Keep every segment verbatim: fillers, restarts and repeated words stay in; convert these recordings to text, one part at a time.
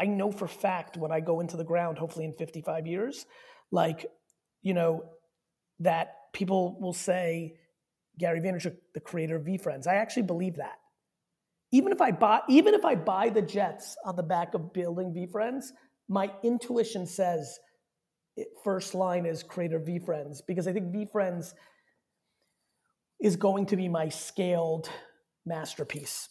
I know for fact when I go into the ground, hopefully in fifty-five years, like, you know, that people will say, Gary Vaynerchuk, the creator of VeeFriends. I actually believe that. Even if I buy, even if I buy the Jets on the back of building VeeFriends, my intuition says it, first line is creator VeeFriends, because I think VeeFriends is going to be my scaled masterpiece.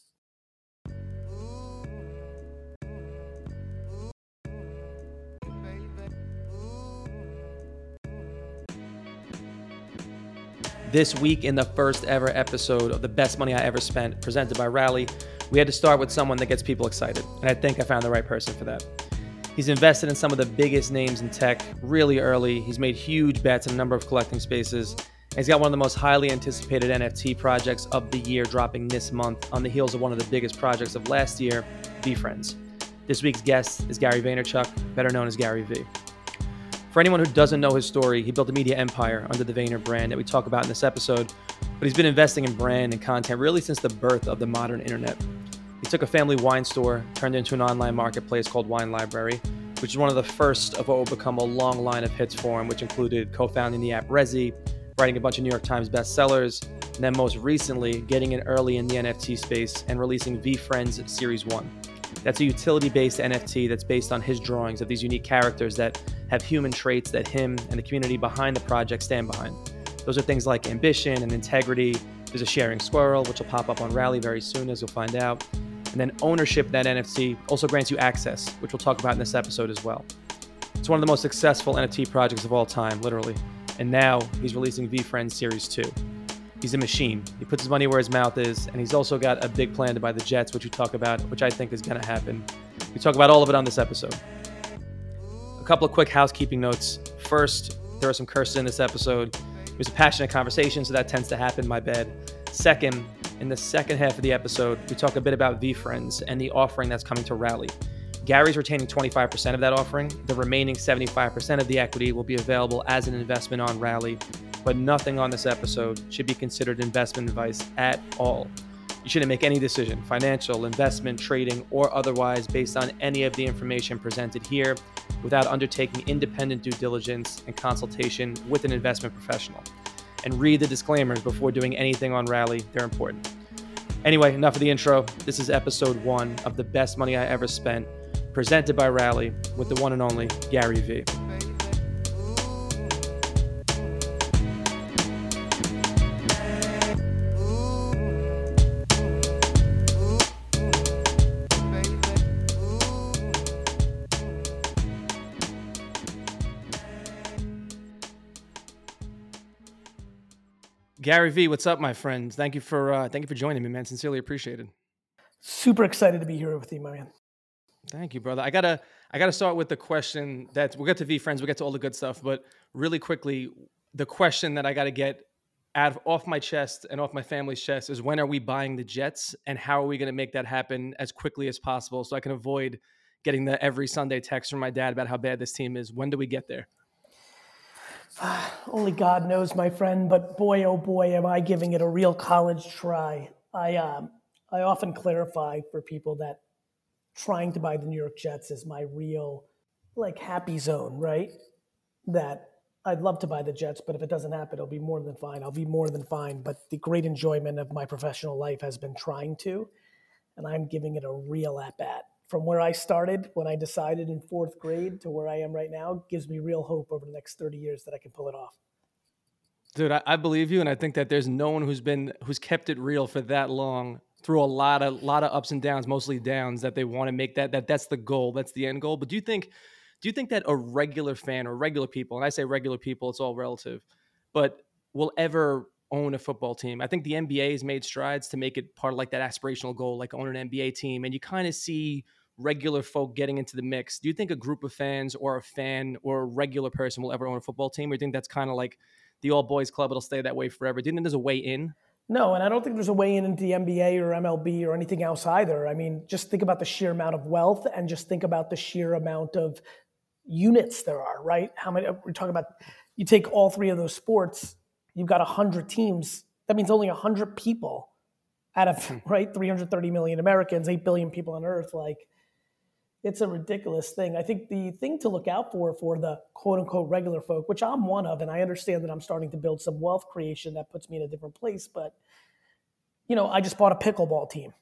This week, in the first ever episode of The Best Money I Ever Spent, presented by Rally, we had to start with someone that gets people excited, and I think I found the right person for that. He's invested in some of the biggest names in tech really early. He's made huge bets in a number of collecting spaces, and he's got one of the most highly anticipated N F T projects of the year dropping this month on the heels of one of the biggest projects of last year, VeeFriends. This week's guest is Gary Vaynerchuk, better known as Gary V. For anyone who doesn't know his story, he built a media empire under the Vayner brand that we talk about in this episode, but he's been investing in brand and content really since the birth of the modern internet. He took a family wine store, turned it into an online marketplace called Wine Library, which is one of the first of what will become a long line of hits for him, which included co-founding the app Resy, writing a bunch of New York Times bestsellers, and then most recently getting in early in the N F T space and releasing VeeFriends Series one. That's a utility-based N F T that's based on his drawings of these unique characters that have human traits that him and the community behind the project stand behind. Those are things like ambition and integrity. There's a Sharing Squirrel, which will pop up on Rally very soon, as you'll find out. And then ownership of that N F T also grants you access, which we'll talk about in this episode as well. It's one of the most successful N F T projects of all time, literally. And now he's releasing VeeFriends Series two. He's a machine. He puts his money where his mouth is, and he's also got a big plan to buy the Jets, which we talk about, which I think is going to happen. We talk about all of it on this episode. A couple of quick housekeeping notes. First, there are some curses in this episode. It was a passionate conversation, so that tends to happen, my bad. Second, in the second half of the episode, we talk a bit about VeeFriends and the offering that's coming to Rally. Gary's retaining twenty-five percent of that offering. The remaining seventy-five percent of the equity will be available as an investment on Rally. But nothing on this episode should be considered investment advice at all. You shouldn't make any decision, financial, investment, trading, or otherwise, based on any of the information presented here without undertaking independent due diligence and consultation with an investment professional. And read the disclaimers before doing anything on Rally. They're important. Anyway, enough of the intro. This is episode one of The Best Money I Ever Spent, presented by Rally, with the one and only Gary V. Gary V, what's up, my friend? Thank you for uh, thank you for joining me, man. Sincerely appreciated. Super excited to be here with you, my man. Thank you, brother. I gotta I gotta start with the question that we'll get to VeeFriends, we'll get to all the good stuff, but really quickly, the question that I gotta get out of off my chest and off my family's chest is, when are we buying the Jets, and how are we gonna make that happen as quickly as possible so I can avoid getting the every Sunday text from my dad about how bad this team is? When do we get there? Only God knows, my friend, but boy, oh boy, am I giving it a real college try. I um, I often clarify for people that trying to buy the New York Jets is my real, like, happy zone, right? That I'd love to buy the Jets, but if it doesn't happen, it'll be more than fine. I'll be more than fine, but the great enjoyment of my professional life has been trying to, and I'm giving it a real at-bat. From where I started when I decided in fourth grade to where I am right now gives me real hope over the next thirty years that I can pull it off. Dude, I, I believe you. And I think that there's no one who's been, who's kept it real for that long through a lot of, lot of ups and downs, mostly downs, that they want to make that, that that's the goal. That's the end goal. But do you think, do you think that a regular fan or regular people, and I say regular people, it's all relative, but will ever own a football team? I think the N B A has made strides to make it part of like that aspirational goal, like own an N B A team. And you kind of see regular folk getting into the mix. Do you think a group of fans or a fan or a regular person will ever own a football team? Or do you think that's kind of like the all boys club? It'll stay that way forever. Do you think there's a way in? No, and I don't think there's a way in into the N B A or M L B or anything else either. I mean, just think about the sheer amount of wealth, and just think about the sheer amount of units there are, right? How many, we're talking about, you take all three of those sports, you've got one hundred teams. That means only one hundred people out of, right, three hundred thirty million Americans, eight billion people on earth. Like, it's a ridiculous thing. I think the thing to look out for, for the quote unquote regular folk, which I'm one of, and I understand that I'm starting to build some wealth creation that puts me in a different place, but you know, I just bought a pickleball team.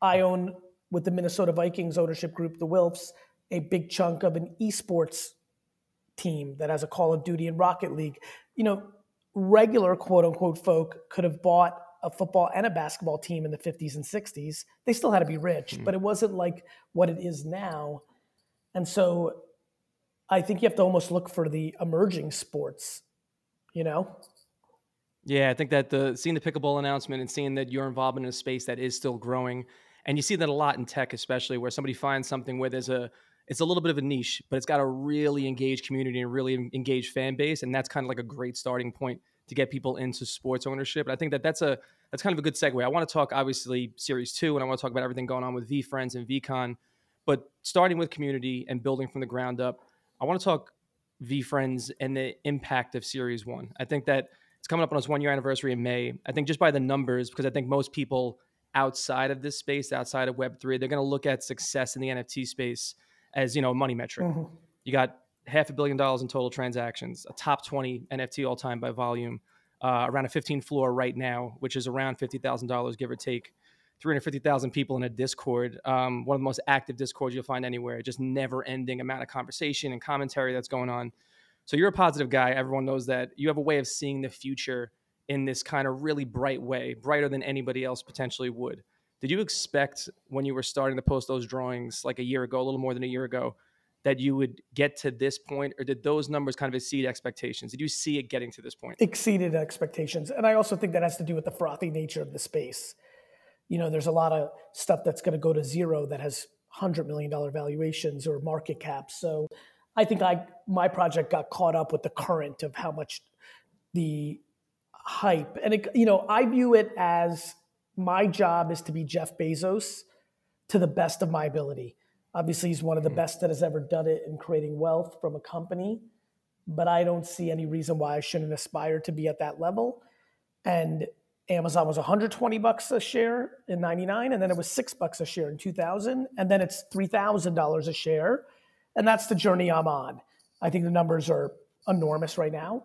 I own, with the Minnesota Vikings ownership group, the Wilfs, a big chunk of an esports team that has a Call of Duty and Rocket League. You know, regular quote unquote folk could have bought a football and a basketball team in the fifties and sixties. They still had to be rich, mm. but it wasn't like what it is now. And so I think you have to almost look for the emerging sports, you know? Yeah, I think that the seeing the pickleball announcement and seeing that you're involved in a space that is still growing, and you see that a lot in tech, especially where somebody finds something where there's a, it's a little bit of a niche, but it's got a really engaged community and really engaged fan base. And that's kind of like a great starting point to get people into sports ownership. And I think that that's a, that's kind of a good segue. I want to talk obviously series two, and I want to talk about everything going on with VeeFriends and VCon, but starting with community and building from the ground up, I want to talk VeeFriends and the impact of series one. I think that it's coming up on its one year anniversary in May. I think just by the numbers, because I think most people outside of this space, outside of Web three, they're going to look at success in the N F T space as, you know, a money metric. Mm-hmm. You got half a billion dollars in total transactions, a top twenty N F T all time by volume, uh, around a fifteen floor right now, which is around fifty thousand dollars, give or take, three hundred fifty thousand people in a Discord. Um, one of the most active Discords you'll find anywhere, just never ending amount of conversation and commentary that's going on. So you're a positive guy. Everyone knows that. You have a way of seeing the future in this kind of really bright way, brighter than anybody else potentially would. Did you expect when you were starting to post those drawings like a year ago, a little more than a year ago, that you would get to this point, or did those numbers kind of exceed expectations? Did you see it getting to this point? Exceeded expectations. And I also think that has to do with the frothy nature of the space. You know, there's a lot of stuff that's going to go to zero that has one hundred million dollars valuations or market caps. So I think I my project got caught up with the current of how much the hype. And it, you know, I view it as my job is to be Jeff Bezos to the best of my ability. Obviously, he's one of the best that has ever done it in creating wealth from a company, but I don't see any reason why I shouldn't aspire to be at that level. And Amazon was one hundred twenty bucks a share in ninety-nine, and then it was six bucks a share in two thousand, and then it's three thousand dollars a share. And that's the journey I'm on. I think the numbers are enormous right now.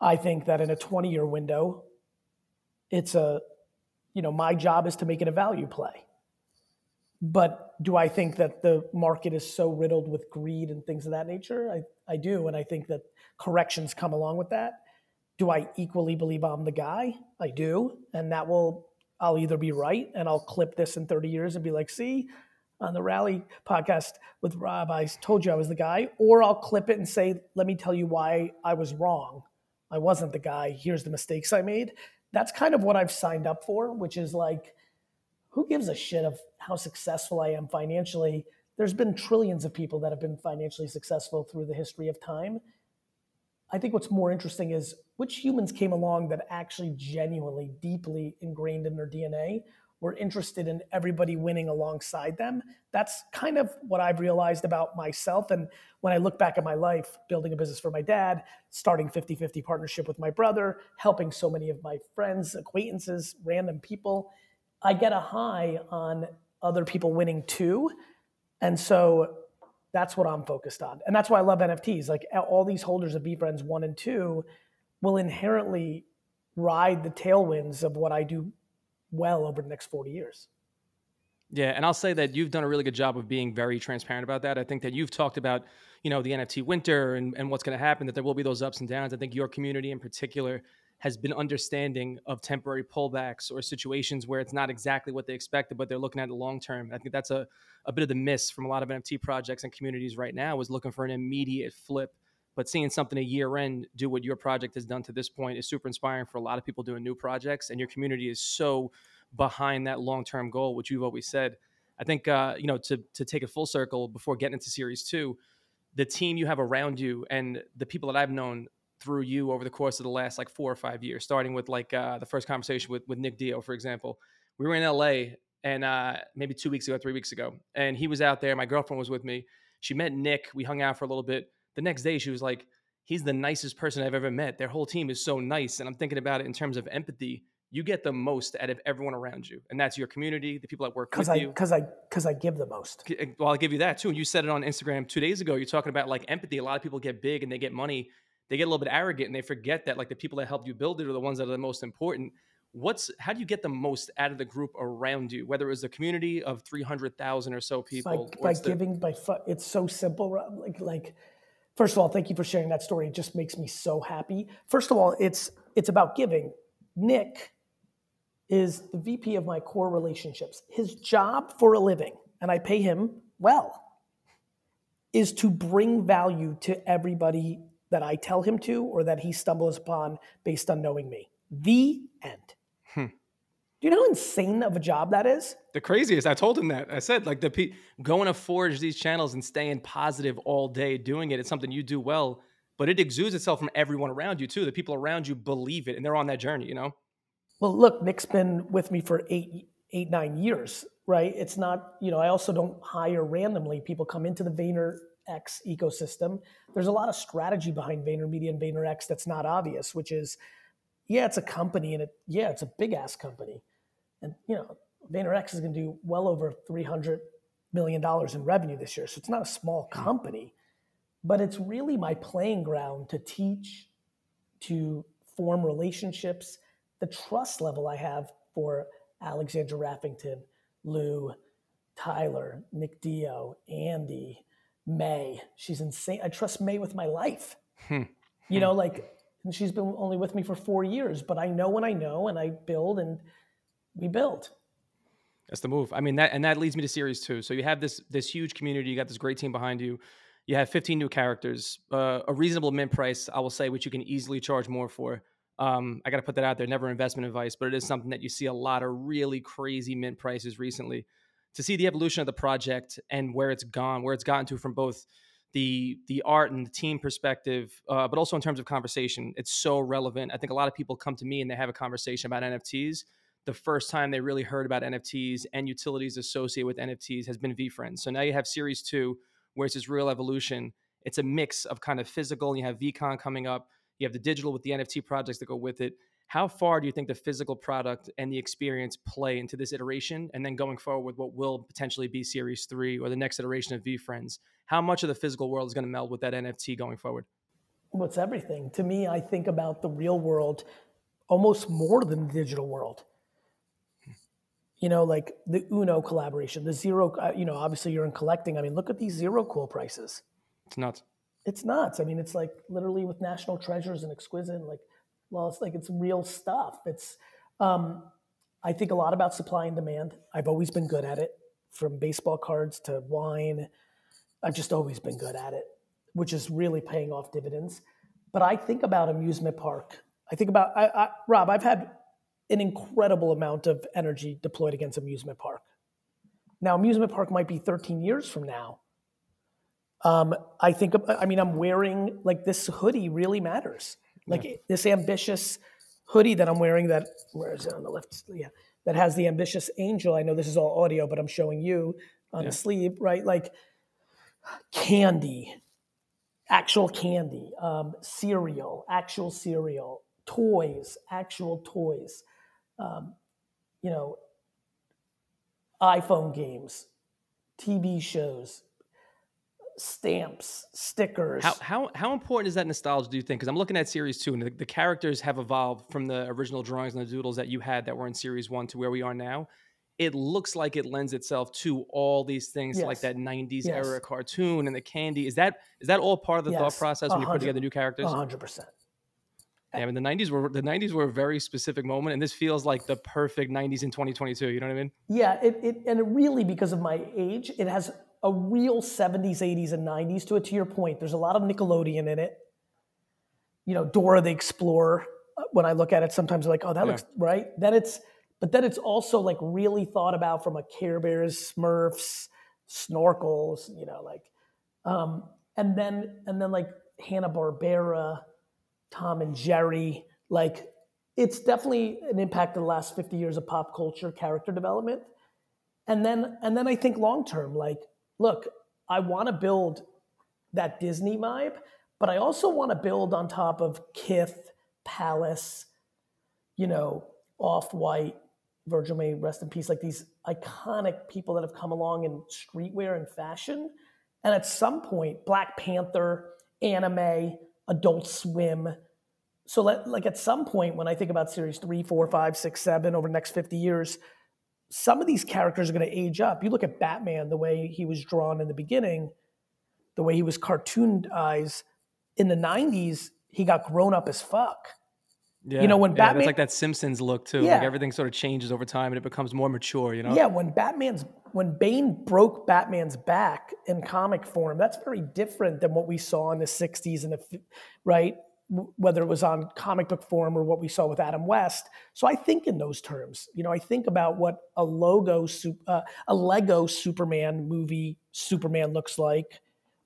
I think that in a twenty-year window, it's a, you know, my job is to make it a value play. But do I think that the market is so riddled with greed and things of that nature? I, I do, and I think that corrections come along with that. Do I equally believe I'm the guy? I do, and that will, I'll either be right, and I'll clip this in thirty years and be like, see, on the Rally podcast with Rob, I told you I was the guy, or I'll clip it and say, let me tell you why I was wrong. I wasn't the guy. Here's the mistakes I made. That's kind of what I've signed up for, which is like, who gives a shit of how successful I am financially? There's been trillions of people that have been financially successful through the history of time. I think what's more interesting is which humans came along that actually genuinely, deeply ingrained in their D N A were interested in everybody winning alongside them. That's kind of what I've realized about myself. And when I look back at my life, building a business for my dad, starting fifty-fifty partnership with my brother, helping so many of my friends, acquaintances, random people, I get a high on other people winning too. And so that's what I'm focused on. And that's why I love N F Ts. Like all these holders of VeeFriends one and two will inherently ride the tailwinds of what I do well over the next forty years. Yeah. And I'll say that you've done a really good job of being very transparent about that. I think that you've talked about, you know, the N F T winter and, and what's going to happen, that there will be those ups and downs. I think your community in particular has been understanding of temporary pullbacks or situations where it's not exactly what they expected, but they're looking at it long term. I think that's a, a bit of the miss from a lot of N F T projects and communities right now, is looking for an immediate flip. But seeing something a year in do what your project has done to this point is super inspiring for a lot of people doing new projects. And your community is so behind that long-term goal, which you've always said. I think, uh, you know, to to take it full circle before getting into series two, the team you have around you and the people that I've known through you over the course of the last like four or five years, starting with like uh, the first conversation with, with Nick Dio, for example. We were in L A and uh, maybe two weeks ago, three weeks ago, and he was out there. My girlfriend was with me. She met Nick. We hung out for a little bit. The next day she was like, he's the nicest person I've ever met. Their whole team is so nice. And I'm thinking about it in terms of empathy. you get the most out of everyone around you. And that's your community, the people that work with I, you. Because I because I give the most. Well, I'll give you that too. And you said it on Instagram two days ago. You're talking about like empathy. A lot of people get big and they get money. They get a little bit arrogant and they forget that like the people that helped you build it are the ones that are the most important. What's how do you get the most out of the group around you? Whether it was the community of three hundred thousand or so people. By, by the, giving, by fu- it's so simple. Like, like, first of all, thank you for sharing that story. It just makes me so happy. First of all, it's it's about giving. Nick is the V P of my core relationships. His job for a living, and I pay him well, is to bring value to everybody that I tell him to or that he stumbles upon based on knowing me. The end. Hmm. Do you know how insane of a job that is? The craziest. I told him that. I said, like, the pe- going to forge these channels and staying positive all day doing it, it's something you do well, but it exudes itself from everyone around you too. The people around you believe it and they're on that journey, you know? Well, look, Nick's been with me for eight, eight, nine years, right? It's not, you know, I also don't hire randomly. People come into the VaynerX ecosystem. There's a lot of strategy behind VaynerMedia and VaynerX that's not obvious, which is, yeah, it's a company and it, yeah, it's a big ass company. And, you know, VaynerX is going to do well over three hundred million dollars in revenue this year. So it's not a small company, but it's really my playing ground to teach, to form relationships. The trust level I have for Alexandra Raffington, Lou, Tyler, Nick Dio, Andy, May. She's insane. I trust May with my life. Hmm. You know, like, and she's been only with me for four years, but I know when I know and I build and we build. That's the move. I mean, that, and that leads me to series two. So you have this, this huge community, you got this great team behind you. You have fifteen new characters, uh, a reasonable mint price, I will say, which you can easily charge more for. Um, I got to put that out there, never investment advice, but it is something that you see a lot of really crazy mint prices recently. To see the evolution of the project and where it's gone, where it's gotten to from both the the art and the team perspective, uh, but also in terms of conversation, it's so relevant. I think a lot of people come to me and they have a conversation about N F Ts. The first time they really heard about N F Ts and utilities associated with N F Ts has been VeeFriends. So now you have series two, where it's this real evolution. It's a mix of kind of physical, and you have VCon coming up. You have the digital with the N F T projects that go with it. How far do you think the physical product and the experience play into this iteration? And then going forward with what will potentially be series three or the next iteration of VeeFriends, how much of the physical world is going to meld with that N F T going forward? Well, it's everything. To me, I think about the real world almost more than the digital world. You know, like the Uno collaboration, the Zero, you know, obviously you're in collecting. I mean, look at these Zero Cool prices. It's nuts. It's nuts. I mean, it's like literally with National Treasures and Exquisite, like, well, it's like it's real stuff. It's, um, I think a lot about supply and demand. I've always been good at it, from baseball cards to wine. I've just always been good at it, which is really paying off dividends. But I think about amusement park. I think about, I, I, Rob, I've had an incredible amount of energy deployed against amusement park. Now, amusement park might be thirteen years from now. Um, I think, I mean, I'm wearing, like, this hoodie really matters. Like yeah. This ambitious hoodie that I'm wearing that, where is it on the left? Yeah. That has the ambitious angel. I know this is all audio, but I'm showing you on yeah. the sleeve, right? Like candy, actual candy, um, cereal, actual cereal, toys, actual toys, um, you know, iPhone games, T V shows, stamps, stickers. How how how important is that nostalgia, do you think? Because I'm looking at series two, and the, the characters have evolved from the original drawings and the doodles that you had that were in series one to where we are now. It looks like it lends itself to all these things, yes. like that nineties yes. era cartoon and the candy. Is that is that all part of the yes. thought process when you put together new characters? one hundred percent. Yeah, I mean, the nineties were the nineties were a very specific moment, and this feels like the perfect nineties in twenty twenty-two. You know what I mean? Yeah, it, it and it really, because of my age, it has a real seventies, eighties, and nineties to it. To your point, there's a lot of Nickelodeon in it. You know, Dora the Explorer. When I look at it, sometimes I'm like, oh, that yeah. looks right. Then it's, but then it's also like really thought about from a Care Bears, Smurfs, Snorkels. You know, like, um, and then and then like Hanna Barbera, Tom and Jerry. Like, it's definitely an impact of the last fifty years of pop culture character development. And then and then I think long term, like. Look, I want to build that Disney vibe, but I also want to build on top of Kith, Palace, you know, Off White, Virgil, may rest in peace, like these iconic people that have come along in streetwear and fashion. And at some point, Black Panther, anime, Adult Swim. So let, like at some point, when I think about series three, four, five, six, seven, over the next fifty years, some of these characters are going to age up. You look at Batman, the way he was drawn in the beginning, the way he was cartooned eyes in the nineties, he got grown up as fuck. Yeah, you know, when yeah, Batman, it's like that Simpsons look too. Yeah. Like everything sort of changes over time and it becomes more mature, you know? Yeah, when Batman's when Bane broke Batman's back in comic form, that's very different than what we saw in the sixties and the right, whether it was on comic book form or what we saw with Adam West. So I think in those terms. You know, I think about what a logo uh, a Lego Superman movie Superman looks like,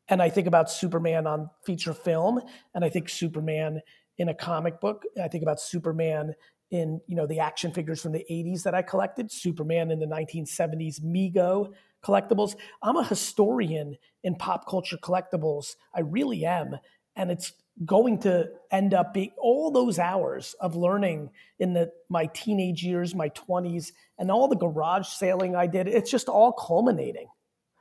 and I think about Superman on feature film, and I think Superman in a comic book. I think about Superman in, you know, the action figures from the eighties that I collected, Superman in the nineteen seventies Mego collectibles. I'm a historian in pop culture collectibles. I really am. And it's going to end up being all those hours of learning in the, my teenage years, my twenties, and all the garage sailing I did. It's just all culminating.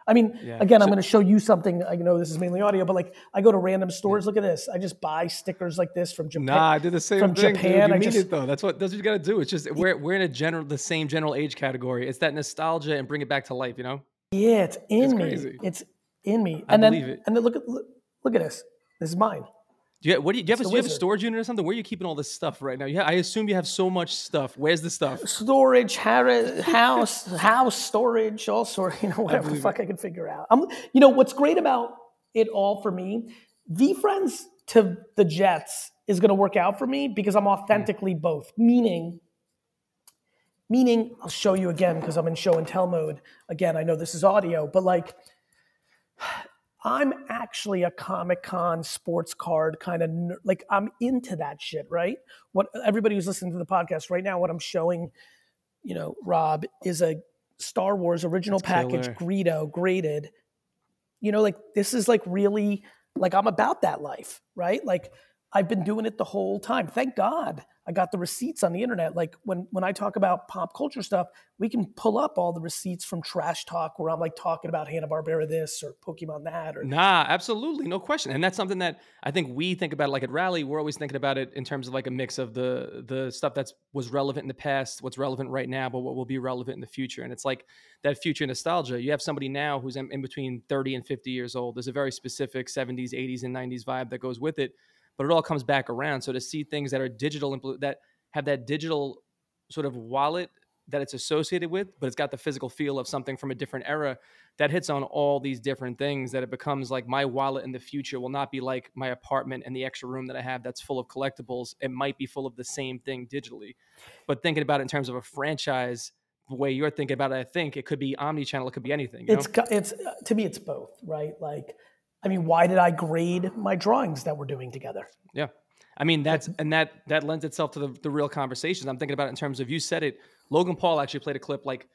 I mean, yeah. again, I'm so, going to show you something. I know this is mainly audio, but like I go to random stores. Yeah. Look at this. I just buy stickers like this from Japan. Nah, I did the same from thing. From Japan. Dude, you I mean just, it though. That's what, that's what you got to do. It's just we're we're in a general the same general age category. It's that nostalgia and bring it back to life. You know? Yeah, it's in it's me. Crazy. It's in me. And I then, believe it. And then look at look, look at this. This is mine. Do you, what do you, do you, have, a, do you have a storage unit or something? Where are you keeping all this stuff right now? Yeah, I assume you have so much stuff. Where's the stuff? Storage, house, house storage, all sorts. You know, whatever the fuck it. I can figure out. I'm, you know, what's great about it all for me, VeeFriends to the Jets is going to work out for me because I'm authentically mm. both. Meaning, meaning I'll show you again because I'm in show and tell mode. Again, I know this is audio, but like, I'm actually a Comic-Con sports card kind of ner- like I'm into that shit, right? What everybody who's listening to the podcast right now, what I'm showing, you know, Rob is a Star Wars original That's package killer. Greedo graded. You know, like this is like really like I'm about that life, right? Like I've been doing it the whole time. Thank God I got the receipts on the internet. Like when when I talk about pop culture stuff, we can pull up all the receipts from Trash Talk where I'm like talking about Hanna Barbera this or Pokemon that. Or nah, absolutely, no question. And that's something that I think we think about. Like at Rally, we're always thinking about it in terms of like a mix of the the stuff that's was relevant in the past, what's relevant right now, but what will be relevant in the future. And it's like that future nostalgia. You have somebody now who's in, in between thirty and fifty years old. There's a very specific seventies, eighties, and nineties vibe that goes with it. But it all comes back around. So to see things that are digital, that have that digital sort of wallet that it's associated with, but it's got the physical feel of something from a different era, that hits on all these different things that it becomes like my wallet in the future will not be like my apartment and the extra room that I have that's full of collectibles. It might be full of the same thing digitally. But thinking about it in terms of a franchise, the way you're thinking about it, I think it could be omnichannel. It could be anything. You know? It's, it's to me, it's both, right? Like, I mean, why did I grade my drawings that we're doing together? Yeah. I mean, that's, and that, that lends itself to the, the real conversations. I'm thinking about it in terms of, you said it, Logan Paul actually played a clip like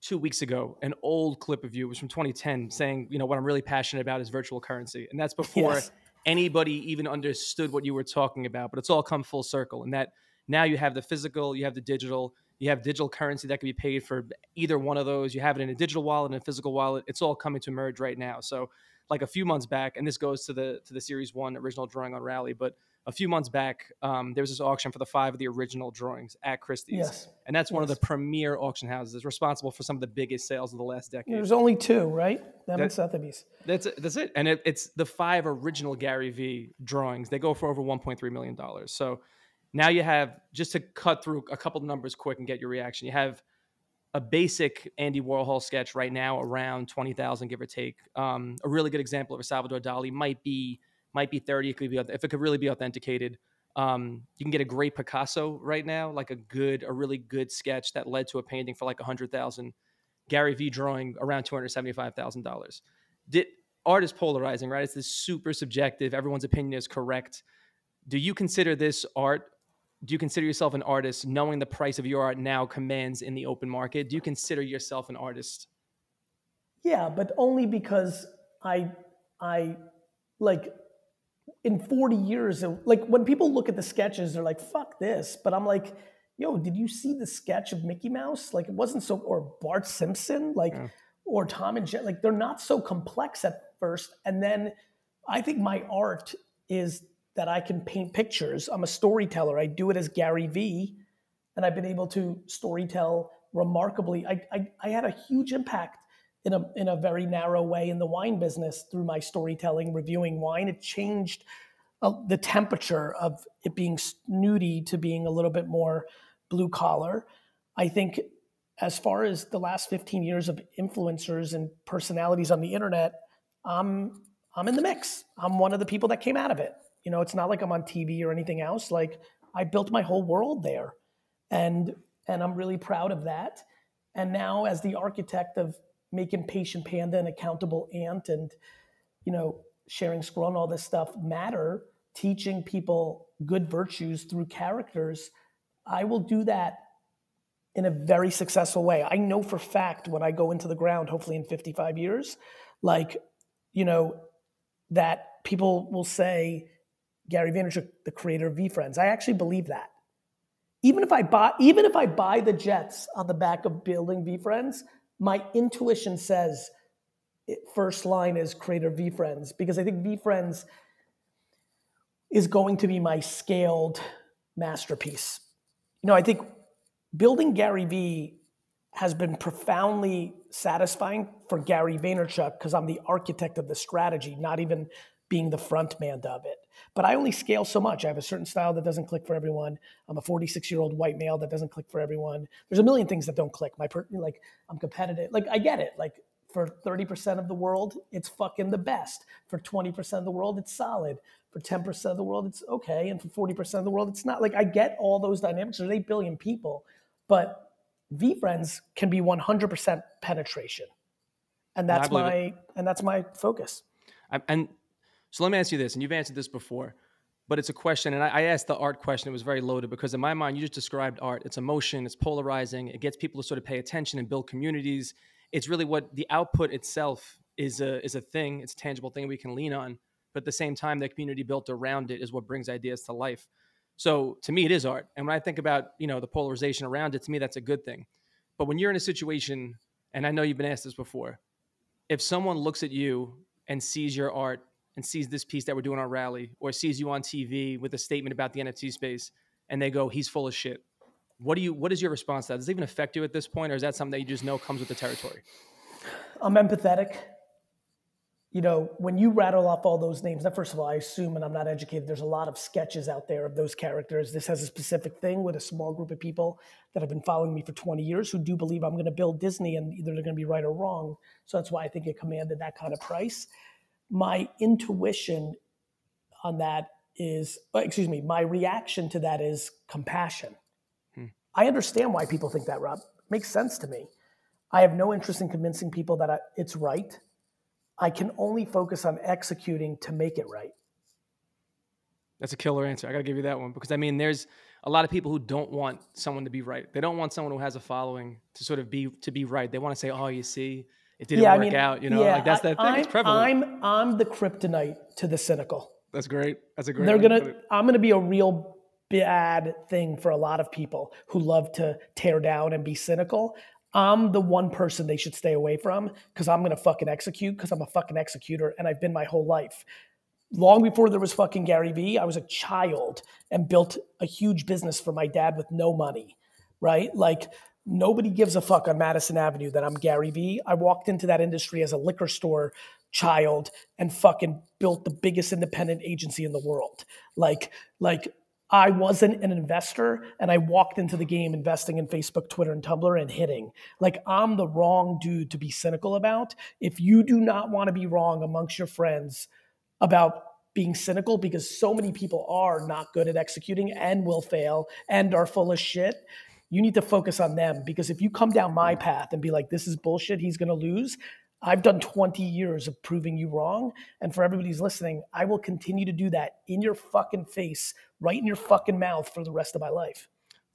two weeks ago, an old clip of you, it was from twenty ten, saying, you know, what I'm really passionate about is virtual currency. And that's before yes. anybody even understood what you were talking about, but it's all come full circle. And that now you have the physical, you have the digital, you have digital currency that can be paid for either one of those. You have it in a digital wallet and a physical wallet. It's all coming to merge right now. So like a few months back, and this goes to the to the series one original drawing on Rally, but a few months back, um, there was this auction for the five of the original drawings at Christie's. Yes. And that's yes. one of the premier auction houses, responsible for some of the biggest sales of the last decade. There's only two, right? That, that makes up the piece. That's that's it. And it, it's the five original Gary V drawings. They go for over one point three million dollars. So now you have, just to cut through a couple of numbers quick and get your reaction, you have a basic Andy Warhol sketch right now around twenty thousand, give or take. Um, a really good example of a Salvador Dali might be might be thirty. It could be, if it could really be authenticated. Um, you can get a great Picasso right now, like a good, a really good sketch that led to a painting for like one hundred thousand. Gary V drawing around two hundred seventy-five thousand dollars. Did art is polarizing, right? It's this super subjective. Everyone's opinion is correct. Do you consider this art? Do you consider yourself an artist, knowing the price of your art now commands in the open market? Do you consider yourself an artist? Yeah, but only because I, I, like, in forty years, like when people look at the sketches, they're like, "Fuck this," but I'm like, yo, did you see the sketch of Mickey Mouse? Like, it wasn't so, or Bart Simpson, like, yeah. or Tom and Jerry, like, they're not so complex at first. And then I think my art is that I can paint pictures. I'm a storyteller. I do it as Gary V, and I've been able to storytell remarkably. I, I, I had a huge impact in a in a very narrow way in the wine business through my storytelling, reviewing wine. It changed uh, the temperature of it being snooty to being a little bit more blue collar. I think as far as the last fifteen years of influencers and personalities on the internet, I'm I'm in the mix. I'm one of the people that came out of it. You know, it's not like I'm on T V or anything else. Like, I built my whole world there. And and I'm really proud of that. And now, as the architect of making Patient Panda and Accountable Ant and, you know, Sharing Squirrel and all this stuff matter, teaching people good virtues through characters, I will do that in a very successful way. I know for fact when I go into the ground, hopefully in fifty-five years, like, you know, that people will say, Gary Vaynerchuk, the creator of VeeFriends. I actually believe that. Even if I buy, even if I buy the Jets on the back of building VeeFriends, my intuition says it, first line is creator VeeFriends, because I think VeeFriends is going to be my scaled masterpiece. You know, I think building Gary V has been profoundly satisfying for Gary Vaynerchuk because I'm the architect of the strategy, not even being the front man of it. But I only scale so much. I have a certain style that doesn't click for everyone. I'm a forty-six-year-old white male that doesn't click for everyone. There's a million things that don't click. My per- like I'm competitive. Like, I get it. Like, for thirty percent of the world, it's fucking the best. For twenty percent of the world, it's solid. For ten percent of the world, it's okay. And for forty percent of the world, it's not. Like, I get all those dynamics. There's eight billion people. But VeeFriends can be one hundred percent penetration. And that's and my it. and that's my focus. I, and So let me ask you this, and you've answered this before, but it's a question, and I, I asked the art question. It was very loaded because in my mind, you just described art. It's emotion, it's polarizing, it gets people to sort of pay attention and build communities. It's really what the output itself is a, is a thing. It's a tangible thing we can lean on, but at the same time, the community built around it is what brings ideas to life. So to me, it is art. And when I think about, you know, the polarization around it, to me, that's a good thing. But when you're in a situation, and I know you've been asked this before, if someone looks at you and sees your art and sees this piece that we're doing on Rally, or sees you on T V with a statement about the N F T space, and they go, he's full of shit. What do you? What is your response to that? Does it even affect you at this point, or is that something that you just know comes with the territory? I'm empathetic. You know, when you rattle off all those names, now first of all, I assume, and I'm not educated, there's a lot of sketches out there of those characters. This has a specific thing with a small group of people that have been following me for twenty years who do believe I'm gonna build Disney, and either they're gonna be right or wrong. So that's why I think it commanded that kind of price. My intuition on that is, excuse me, my reaction to that is compassion. Hmm. I understand why people think that, Rob. It makes sense to me. I have no interest in convincing people that I, it's right. I can only focus on executing to make it right. That's a killer answer. I got to give you that one, because I mean, there's a lot of people who don't want someone to be right. They don't want someone who has a following to sort of be, to be right. They want to say, oh, you see, it didn't yeah, work I mean, out, you know, yeah, like that's that thing. I, it's prevalent. I'm, I'm the kryptonite to the cynical. That's great. That's a great They're gonna. To I'm going to be a real bad thing for a lot of people who love to tear down and be cynical. I'm the one person they should stay away from, because I'm going to fucking execute, because I'm a fucking executor, and I've been my whole life. Long before there was fucking Gary Vee, I was a child and built a huge business for my dad with no money, right? Like, nobody gives a fuck on Madison Avenue that I'm Gary Vee. I walked into that industry as a liquor store child and fucking built the biggest independent agency in the world. Like, like I wasn't an investor, and I walked into the game investing in Facebook, Twitter, and Tumblr and hitting. Like, I'm the wrong dude to be cynical about. If you do not want to be wrong amongst your friends about being cynical, because so many people are not good at executing and will fail and are full of shit, you need to focus on them, because if you come down my path and be like, this is bullshit, he's going to lose, I've done twenty years of proving you wrong. And for everybody who's listening, I will continue to do that in your fucking face, right in your fucking mouth for the rest of my life.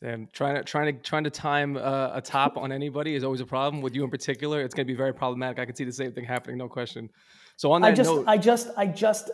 Damn, trying to trying to trying to time uh, a top on anybody is always a problem. With you in particular, it's going to be very problematic. I can see the same thing happening, no question. So on that I just, note, I just I just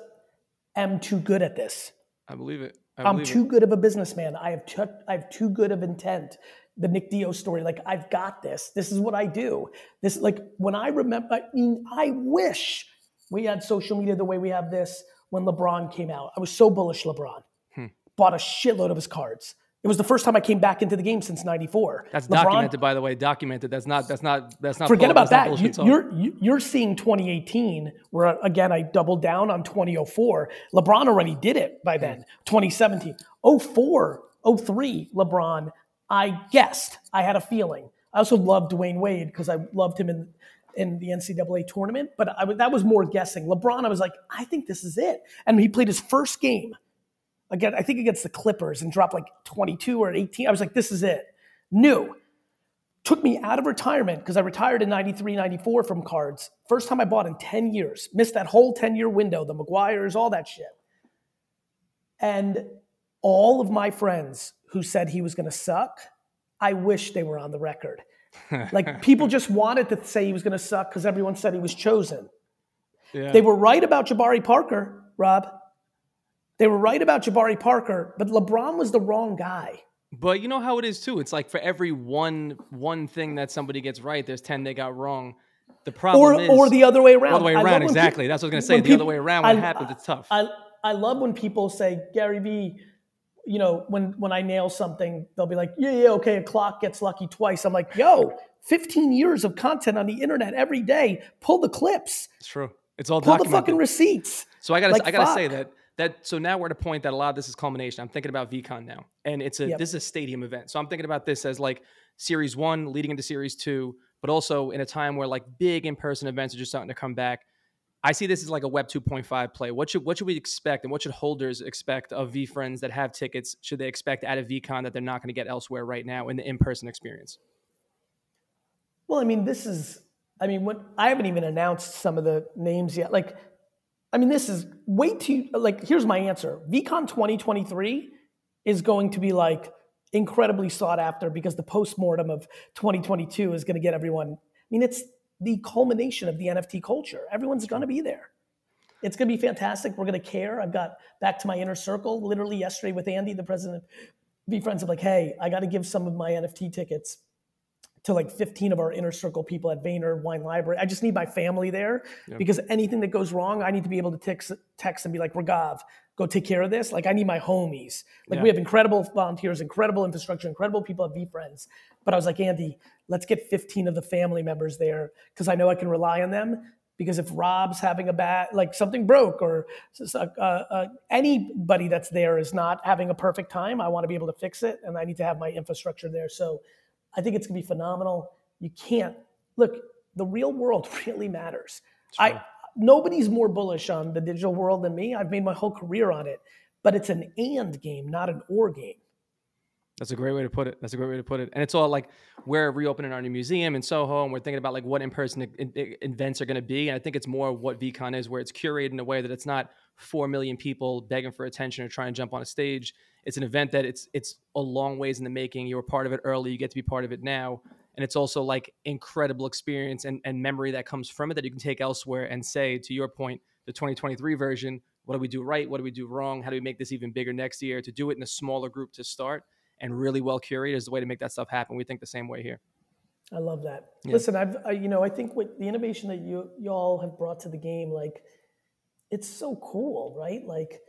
am too good at this. I believe it. I I'm too it. good of a businessman. I have too, I have too good of intent. The Nick Dio story, like, I've got this. This is what I do. This, like, when I remember, I mean, I wish we had social media the way we have this when LeBron came out. I was so bullish LeBron. Hmm. Bought a shitload of his cards. It was the first time I came back into the game since ninety-four. That's LeBron, documented, by the way. Documented. That's not. That's not. That's not. Forget about that. You, you're you're seeing twenty eighteen, where again I doubled down on twenty oh four. LeBron already did it by then. twenty seventeen, oh four, oh three. LeBron. I guessed. I had a feeling. I also loved Dwayne Wade because I loved him in in the N C double A tournament. But I, that was more guessing. LeBron. I was like, I think this is it. And he played his first game. Again, I think against the Clippers and dropped like twenty-two or eighteen. I was like, this is it. New. Took me out of retirement because I retired in ninety-three, ninety-four from cards. First time I bought in ten years. Missed that whole ten-year window, the Maguires, all that shit. And all of my friends who said he was going to suck, I wish they were on the record. Like, people just wanted to say he was going to suck because everyone said he was chosen. Yeah. They were right about Jabari Parker, Rob. They were right about Jabari Parker, but LeBron was the wrong guy. But you know how it is, too. It's like for every one one thing that somebody gets right, there's ten they got wrong. The problem or, is... Or the other way around. Or the way around, exactly. People, that's what I was going to say. The people, other way around, when I, it happens, it's tough. I, I love when people say, Gary V, you know, when, when I nail something, they'll be like, yeah, yeah, okay, a clock gets lucky twice. I'm like, yo, fifteen years of content on the internet every day. Pull the clips. It's true. It's all Pull documented. Pull the fucking receipts. So I got like, I gotta say that. That so now we're at a point that a lot of this is culmination. I'm thinking about VCon now, and it's a yep. this is a stadium event. So I'm thinking about this as like series one leading into series two, but also in a time where like big in-person events are just starting to come back. I see this as like a Web two point five play. What should what should we expect, and what should holders expect of VeeFriends that have tickets? Should they expect at a VCon that they're not going to get elsewhere right now in the in-person experience? Well, I mean, this is I mean, what I haven't even announced some of the names yet, like. I mean, this is way too, like, here's my answer. VeeCon twenty twenty-three is going to be, like, incredibly sought after because the postmortem of twenty twenty-two is going to get everyone. I mean, it's the culmination of the N F T culture. Everyone's going to be there. It's going to be fantastic. We're going to care. I've got back to my inner circle literally yesterday with Andy, the president of VeeFriends. I'm like, hey, I got to give some of my N F T tickets to like fifteen of our inner circle people at Vayner, Wine Library. I just need my family there yep. because anything that goes wrong, I need to be able to text, text and be like, Ragav, go take care of this. Like, I need my homies. Like, yeah. we have incredible volunteers, incredible infrastructure, incredible people at VeeFriends. But I was like, Andy, let's get fifteen of the family members there because I know I can rely on them. Because if Rob's having a bad, like something broke or uh, uh, anybody that's there is not having a perfect time, I want to be able to fix it, and I need to have my infrastructure there. So I think it's going to be phenomenal. You can't look. The real world really matters. I nobody's more bullish on the digital world than me. I've made my whole career on it, but it's an and game, not an or game. That's a great way to put it. That's a great way to put it. And it's all like we're reopening our new museum in Soho, and we're thinking about like what in-person events are going to be. And I think it's more what VeeCon is, where it's curated in a way that it's not four million people begging for attention or trying to jump on a stage. It's an event that it's it's a long ways in the making. You were part of it early. You get to be part of it now. And it's also like incredible experience and, and memory that comes from it that you can take elsewhere and say, to your point, the twenty twenty-three version, what do we do right? What do we do wrong? How do we make this even bigger next year? To do it in a smaller group to start and really well curated is the way to make that stuff happen. We think the same way here. I love that. Yeah. Listen, I've, I, you know, I think with the innovation that you y'all have brought to the game, like, it's so cool, right? Like,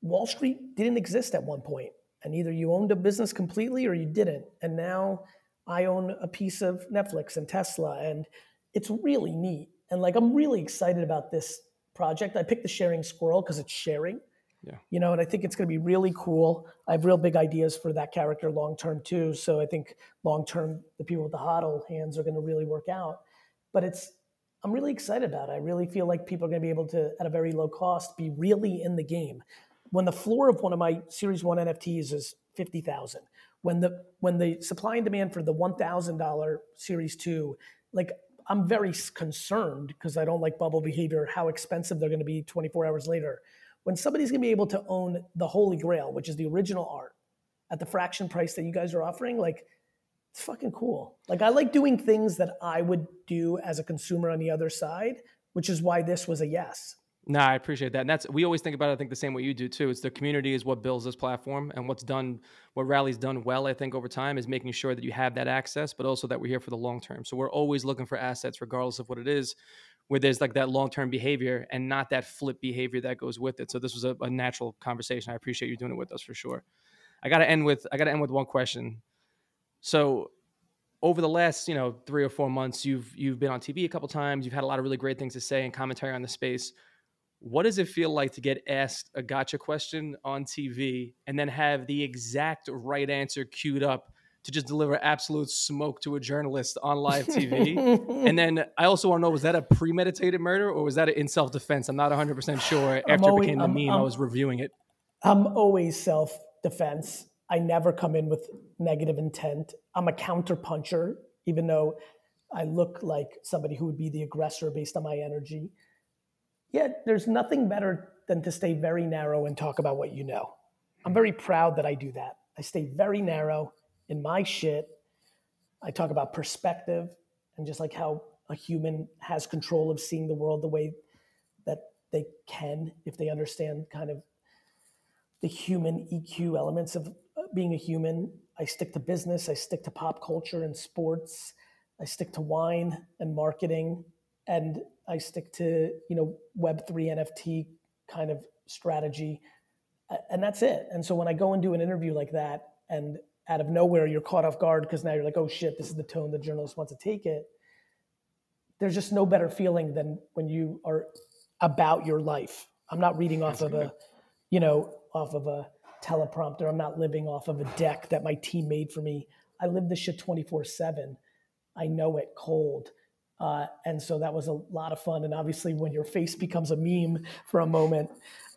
Wall Street didn't exist at one point, and either you owned a business completely or you didn't. And now I own a piece of Netflix and Tesla, and it's really neat. And like, I'm really excited about this project. I picked the Sharing Squirrel because it's sharing, yeah. you know, and I think it's going to be really cool. I have real big ideas for that character long-term too. So I think long-term, the people with the hodl hands are going to really work out, but it's, I'm really excited about it. I really feel like people are going to be able to, at a very low cost, be really in the game. When the floor of one of my Series One N F Ts is fifty thousand, when the when the supply and demand for the one thousand dollar Series Two, like, I'm very concerned because I don't like bubble behavior. How expensive they're going to be twenty four hours later. When somebody's going to be able to own the Holy Grail, which is the original art, at the fraction price that you guys are offering, like, it's fucking cool. Like, I like doing things that I would do as a consumer on the other side, which is why this was a yes. No, I appreciate that. And that's, we always think about it, I think the same way you do too. It's the community is what builds this platform, and what's done, what Rally's done well, I think over time, is making sure that you have that access, but also that we're here for the long term. So we're always looking for assets, regardless of what it is, where there's like that long-term behavior and not that flip behavior that goes with it. So this was a, a natural conversation. I appreciate you doing it with us for sure. I got to end with, I got to end with one question. So over the last, you know, three or four months, you've, you've been on T V a couple of times. You've had a lot of really great things to say and commentary on the space. What does it feel like to get asked a gotcha question on T V and then have the exact right answer queued up to just deliver absolute smoke to a journalist on live T V? And then I also want to know, was that a premeditated murder, or was that in self-defense? I'm not one hundred percent sure. After always, it became a meme, I'm, I was reviewing it. I'm always self-defense. I never come in with negative intent. I'm a counterpuncher, even though I look like somebody who would be the aggressor based on my energy. Yet there's nothing better than to stay very narrow and talk about what you know. I'm very proud that I do that. I stay very narrow in my shit. I talk about perspective and just like how a human has control of seeing the world the way that they can, if they understand kind of the human E Q elements of being a human. I stick to business, I stick to pop culture and sports, I stick to wine and marketing, and I stick to, you know, Web three N F T kind of strategy, and that's it. And so when I go and do an interview like that, and out of nowhere, you're caught off guard because now you're like, oh shit, this is the tone the journalist wants to take it. There's just no better feeling than when you are about your life. I'm not reading off of a, you know, off of a teleprompter. I'm not living off of a deck that my team made for me. I live this shit twenty-four seven. I know it cold. Uh, and so that was a lot of fun. And obviously when your face becomes a meme for a moment,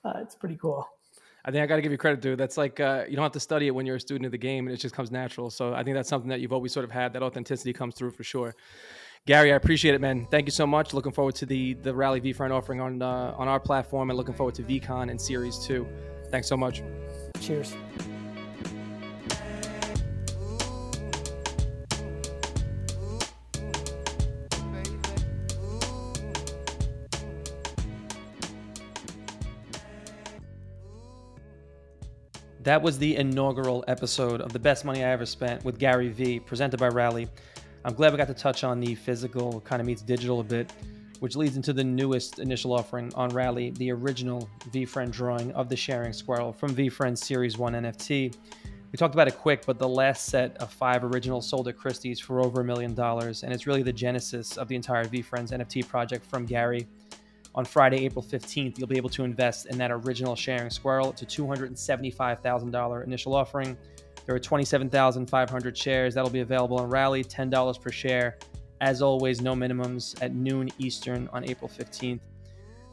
uh, it's pretty cool. I think I got to give you credit, dude. That's like, uh, you don't have to study it when you're a student of the game, and it just comes natural. So I think that's something that you've always sort of had. That authenticity comes through for sure. Gary, I appreciate it, man. Thank you so much. Looking forward to the the Rally VeeFriend offering on uh, on our platform, and looking forward to VCon and Series two. Thanks so much. Cheers. That was the inaugural episode of The Best Money I Ever Spent with Gary V, presented by Rally. I'm glad we got to touch on the physical kind of meets digital a bit, which leads into the newest initial offering on Rally, the original VeeFriend drawing of the Sharing Squirrel from VeeFriend Series one N F T. We talked about it quick, but the last set of five originals sold at Christie's for over a million dollars, and it's really the genesis of the entire VeeFriends N F T project from Gary. On Friday, April fifteenth, you'll be able to invest in that original Sharing Squirrel. It's a two hundred seventy-five thousand dollars initial offering. There are twenty-seven thousand five hundred shares. That'll be available on Rally, ten dollars per share. As always, no minimums, at noon Eastern on April fifteenth.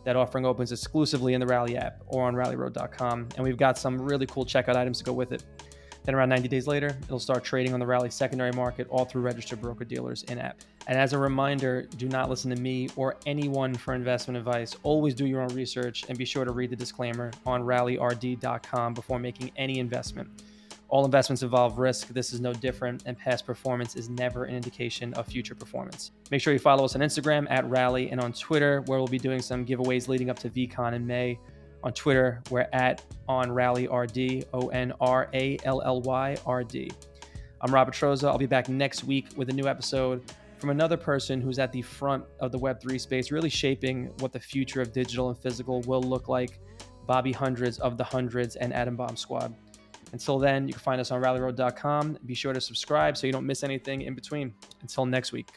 That offering opens exclusively in the Rally app or on rally road dot com. And we've got some really cool checkout items to go with it. Then around ninety days later, it'll start trading on the Rally secondary market, all through registered broker-dealers in-app. And as a reminder, do not listen to me or anyone for investment advice. Always do your own research, and be sure to read the disclaimer on rally r d dot com before making any investment. All investments involve risk. This is no different, and past performance is never an indication of future performance. Make sure you follow us on Instagram at Rally, and on Twitter, where we'll be doing some giveaways leading up to VCon in May. On Twitter, we're at onrallyrd, O N R A L L Y R D. I'm Robert Troza. I'll be back next week with a new episode from another person who's at the front of the Web three space, really shaping what the future of digital and physical will look like. Bobby Hundreds of the Hundreds and Atom Bomb Squad. Until then, you can find us on rally road dot com. Be sure to subscribe so you don't miss anything in between. Until next week.